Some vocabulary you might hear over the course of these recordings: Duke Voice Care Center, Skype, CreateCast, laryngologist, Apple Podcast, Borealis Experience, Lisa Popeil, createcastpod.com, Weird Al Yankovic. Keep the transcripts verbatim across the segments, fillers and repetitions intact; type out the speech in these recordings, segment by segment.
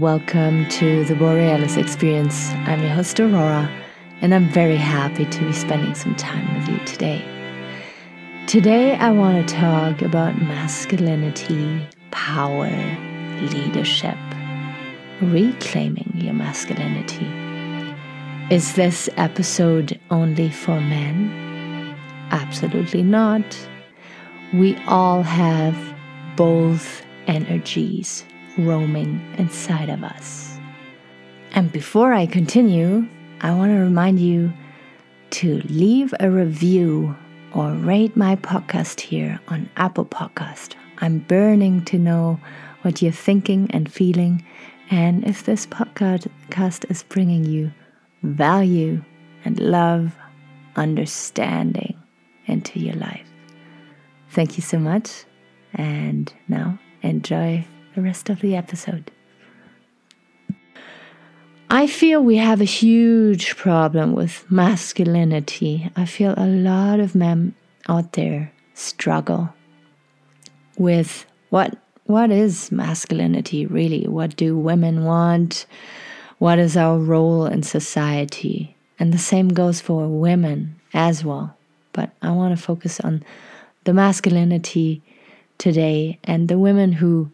welcome to the Borealis Experience. I'm your host Aurora, and I'm very happy to be spending some time with you today. Today I want to talk about masculinity, power, leadership, reclaiming your masculinity. Is this episode only for men? Absolutely not. We all have both energies roaming inside of us. And before I continue, I want to remind you to leave a review or rate my podcast here on Apple Podcast. I'm burning to know what you're thinking and feeling, and if this podcast is bringing you value and love, understanding into your life. Thank you so much, and now enjoy the rest of the episode. I feel we have a huge problem with masculinity. I feel a lot of men out there struggle with what what is masculinity really? What do women want? What is our role in society? And the same goes for women as well. But I want to focus on the masculinity today and the women who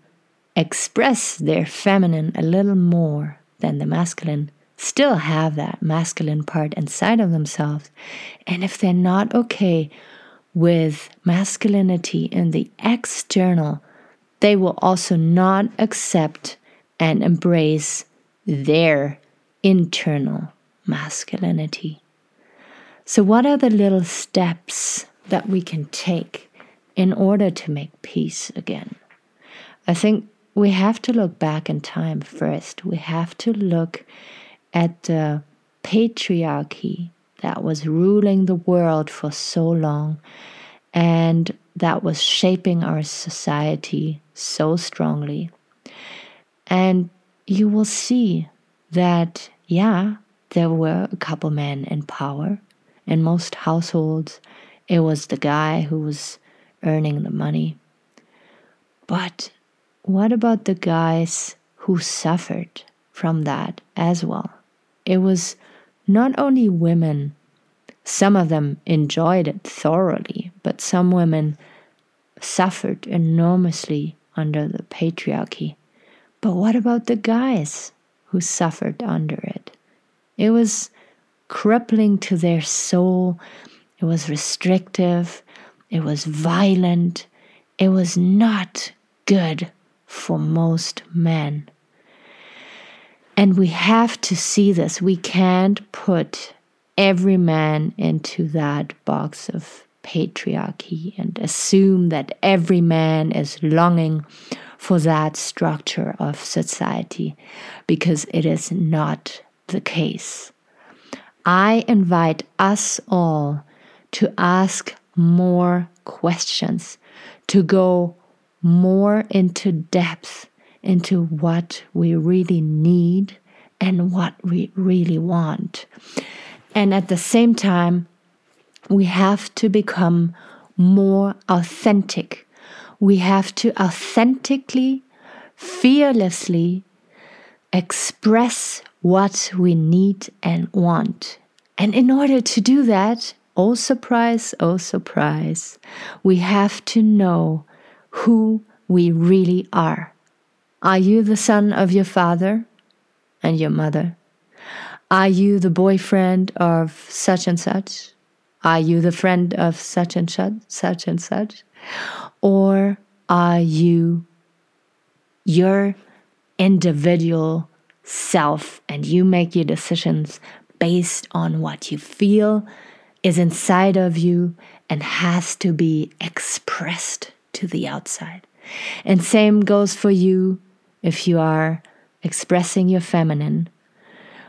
express their feminine a little more than the masculine, still have that masculine part inside of themselves. And if they're not okay with masculinity in the external, they will also not accept and embrace their internal masculinity. So what are the little steps that we can take in order to make peace again? I think we have to look back in time first. We have to look at the patriarchy that was ruling the world for so long and that was shaping our society so strongly. And you will see that, yeah, there were a couple men in power. In most households, it was the guy who was earning the money. But what about the guys who suffered from that as well? It was not only women. Some of them enjoyed it thoroughly, but some women suffered enormously under the patriarchy. But what about the guys who suffered under it? It was crippling to their soul. It was restrictive. It was violent. It was not good for most men. And we have to see this. We can't put every man into that box of patriarchy and assume that every man is longing for that structure of society, because it is not the case. I invite us all to ask more questions, to go more into depth into what we really need and what we really want. And at the same time, we have to become more authentic. We have to authentically, fearlessly express what we need and want. And in order to do that, oh surprise, oh surprise, we have to know who we really are. Are you the son of your father and your mother? Are you the boyfriend of such and such? Are you the friend of such and such, such and such? Or are you your individual self and you make your decisions based on what you feel is inside of you and has to be expressed to the outside? And same goes for you if you are expressing your feminine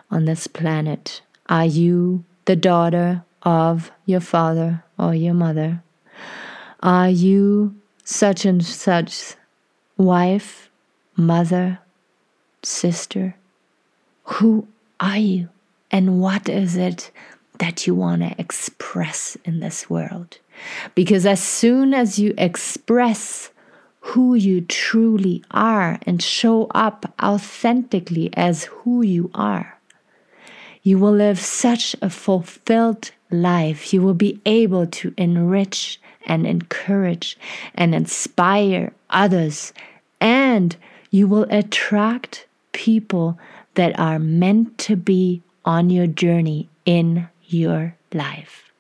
on this planet. Are you the daughter of your father or your mother? Are you such and such wife, mother, sister? Who are you? And what is it that you want to express in this world? Because as soon as you express who you truly are and show up authentically as who you are. You will live such a fulfilled life. You will be able to enrich and encourage and inspire others, and you will attract people that are meant to be on your journey in your life.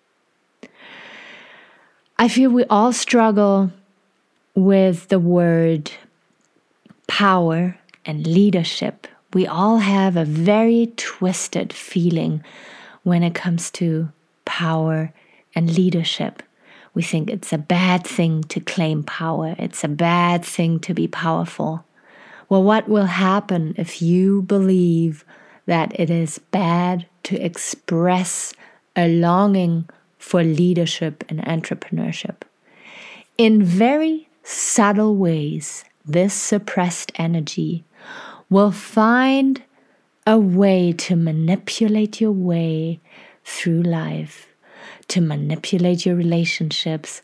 I feel we all struggle with the word power and leadership. We all have a very twisted feeling when it comes to power and leadership. We think it's a bad thing to claim power. It's a bad thing to be powerful. Well, what will happen if you believe that it is bad to express a longing for leadership and entrepreneurship? In very subtle ways, this suppressed energy will find a way to manipulate your way through life, to manipulate your relationships,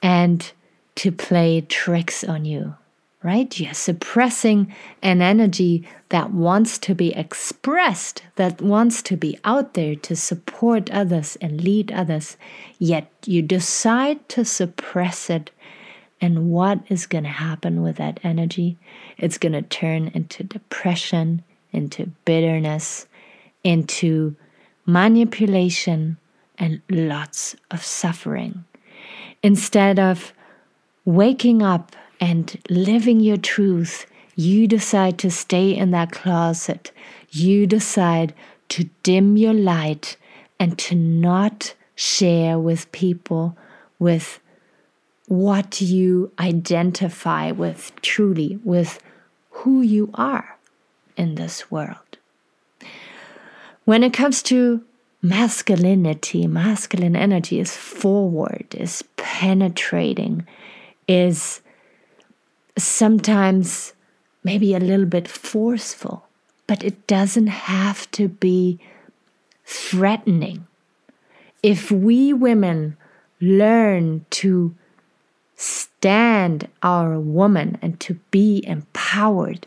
and to play tricks on you, right? You're suppressing an energy that wants to be expressed, that wants to be out there to support others and lead others, yet you decide to suppress it. And what is going to happen with that energy? It's going to turn into depression, into bitterness, into manipulation, and lots of suffering. Instead of waking up and living your truth, you decide to stay in that closet. You decide to dim your light and to not share with people with what you identify with truly, with who you are in this world. When it comes to masculinity, masculine energy is forward, is penetrating, is sometimes maybe a little bit forceful, but it doesn't have to be threatening. If we women learn to stand our woman and to be empowered,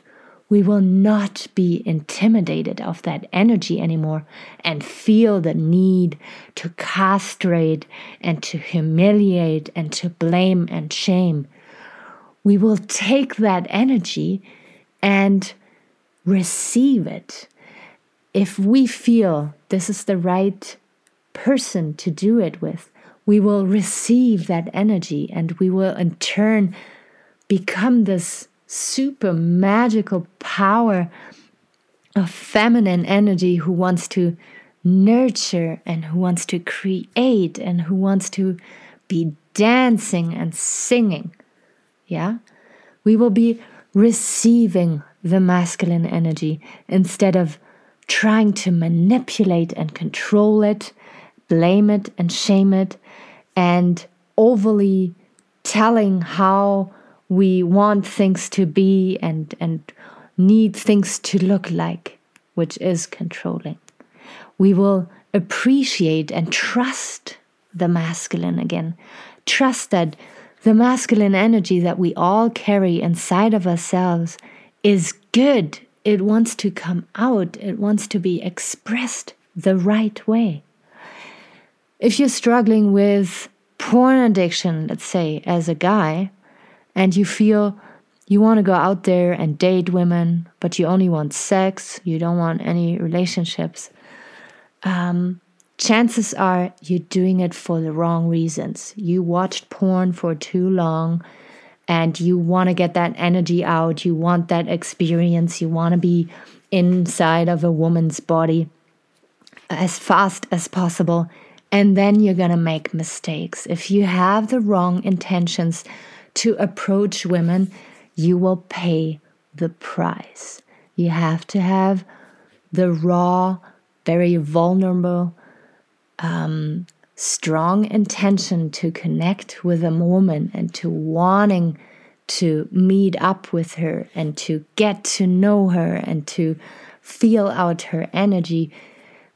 we will not be intimidated of that energy anymore and feel the need to castrate and to humiliate and to blame and shame. We will take that energy and receive it. If we feel this is the right person to do it with, we will receive that energy, and we will in turn become this super magical power of feminine energy who wants to nurture and who wants to create and who wants to be dancing and singing. Yeah? We will be receiving the masculine energy instead of trying to manipulate and control it, blame it and shame it, and overly telling how we want things to be and, and need things to look like, which is controlling. We will appreciate and trust the masculine again. Trust that the masculine energy that we all carry inside of ourselves is good. It wants to come out. It wants to be expressed the right way. If you're struggling with porn addiction, let's say, as a guy, and you feel you want to go out there and date women, but you only want sex, you don't want any relationships, um, chances are you're doing it for the wrong reasons. You watched porn for too long, and you want to get that energy out, you want that experience, you want to be inside of a woman's body as fast as possible. And then you're going to make mistakes. If you have the wrong intentions to approach women, you will pay the price. You have to have the raw, very vulnerable, um, strong intention to connect with a woman and to wanting to meet up with her and to get to know her and to feel out her energy,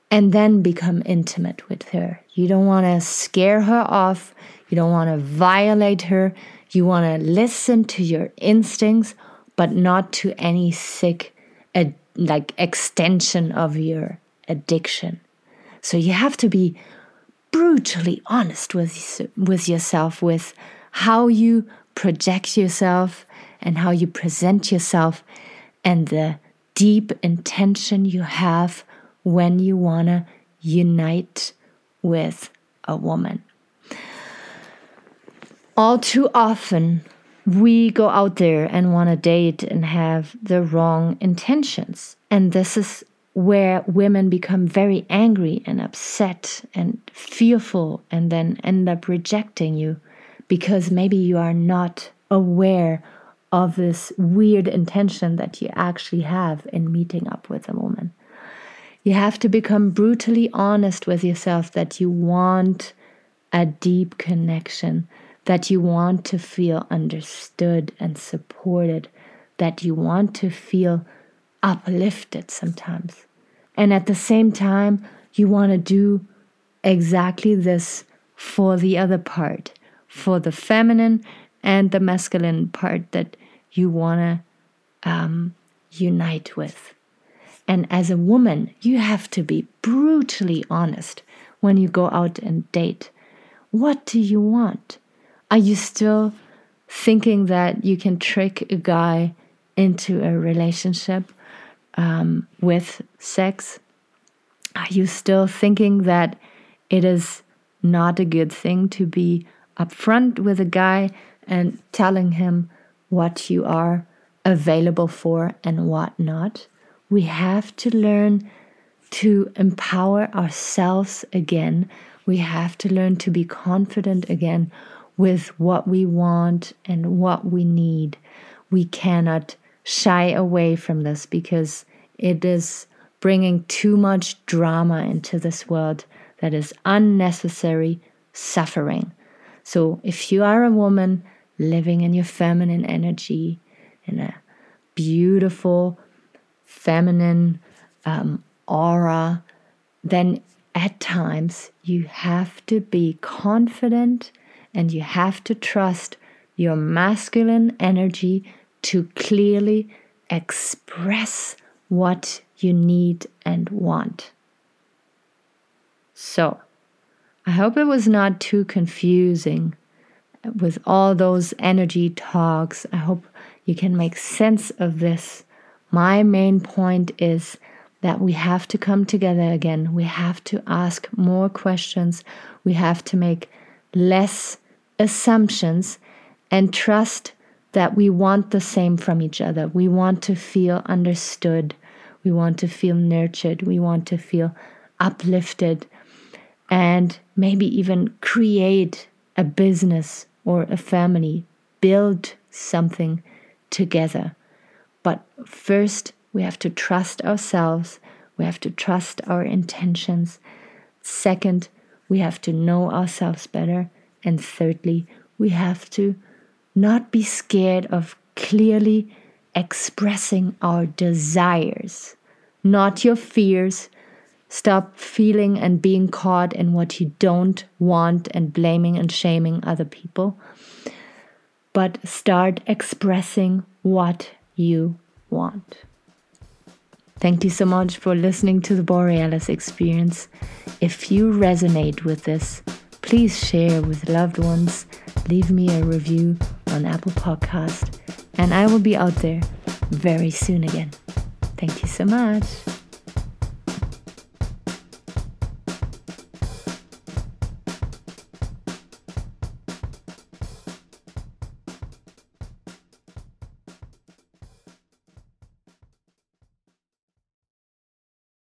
and then become intimate with her. You don't want to scare her off. You don't want to violate her. You want to listen to your instincts, but not to any sick, ad- like extension of your addiction. So you have to be brutally honest with with yourself, with how you project yourself and how you present yourself, and the deep intention you have when you want to unite with a woman. All too often, we go out there and want to date and have the wrong intentions. And this is where women become very angry and upset and fearful, and then end up rejecting you because maybe you are not aware of this weird intention that you actually have in meeting up with a woman. You have to become brutally honest with yourself that you want a deep connection, that you want to feel understood and supported, that you want to feel uplifted sometimes. And at the same time, you want to do exactly this for the other part, for the feminine and the masculine part that you want to um, unite with. And as a woman, you have to be brutally honest when you go out and date. What do you want? Are you still thinking that you can trick a guy into a relationship um, with sex? Are you still thinking that it is not a good thing to be upfront with a guy and telling him what you are available for and what not? We have to learn to empower ourselves again. We have to learn to be confident again with what we want and what we need. We cannot shy away from this because it is bringing too much drama into this world that is unnecessary suffering. So if you are a woman living in your feminine energy, in a beautiful feminine um, aura, then at times you have to be confident and you have to trust your masculine energy to clearly express what you need and want. So, I hope it was not too confusing with all those energy talks. I hope you can make sense of this. My main point is that we have to come together again. We have to ask more questions. We have to make less assumptions and trust that we want the same from each other. We want to feel understood. We want to feel nurtured. We want to feel uplifted, and maybe even create a business or a family, build something together. But first, we have to trust ourselves. We have to trust our intentions. Second, we have to know ourselves better. And thirdly, we have to not be scared of clearly expressing our desires, not your fears. Stop feeling and being caught in what you don't want and blaming and shaming other people, but start expressing what you want. Thank you so much for listening to the Borealis Experience. If you resonate with this, please share with loved ones, leave me a review on Apple Podcast, and I will be out there very soon again. Thank you so much.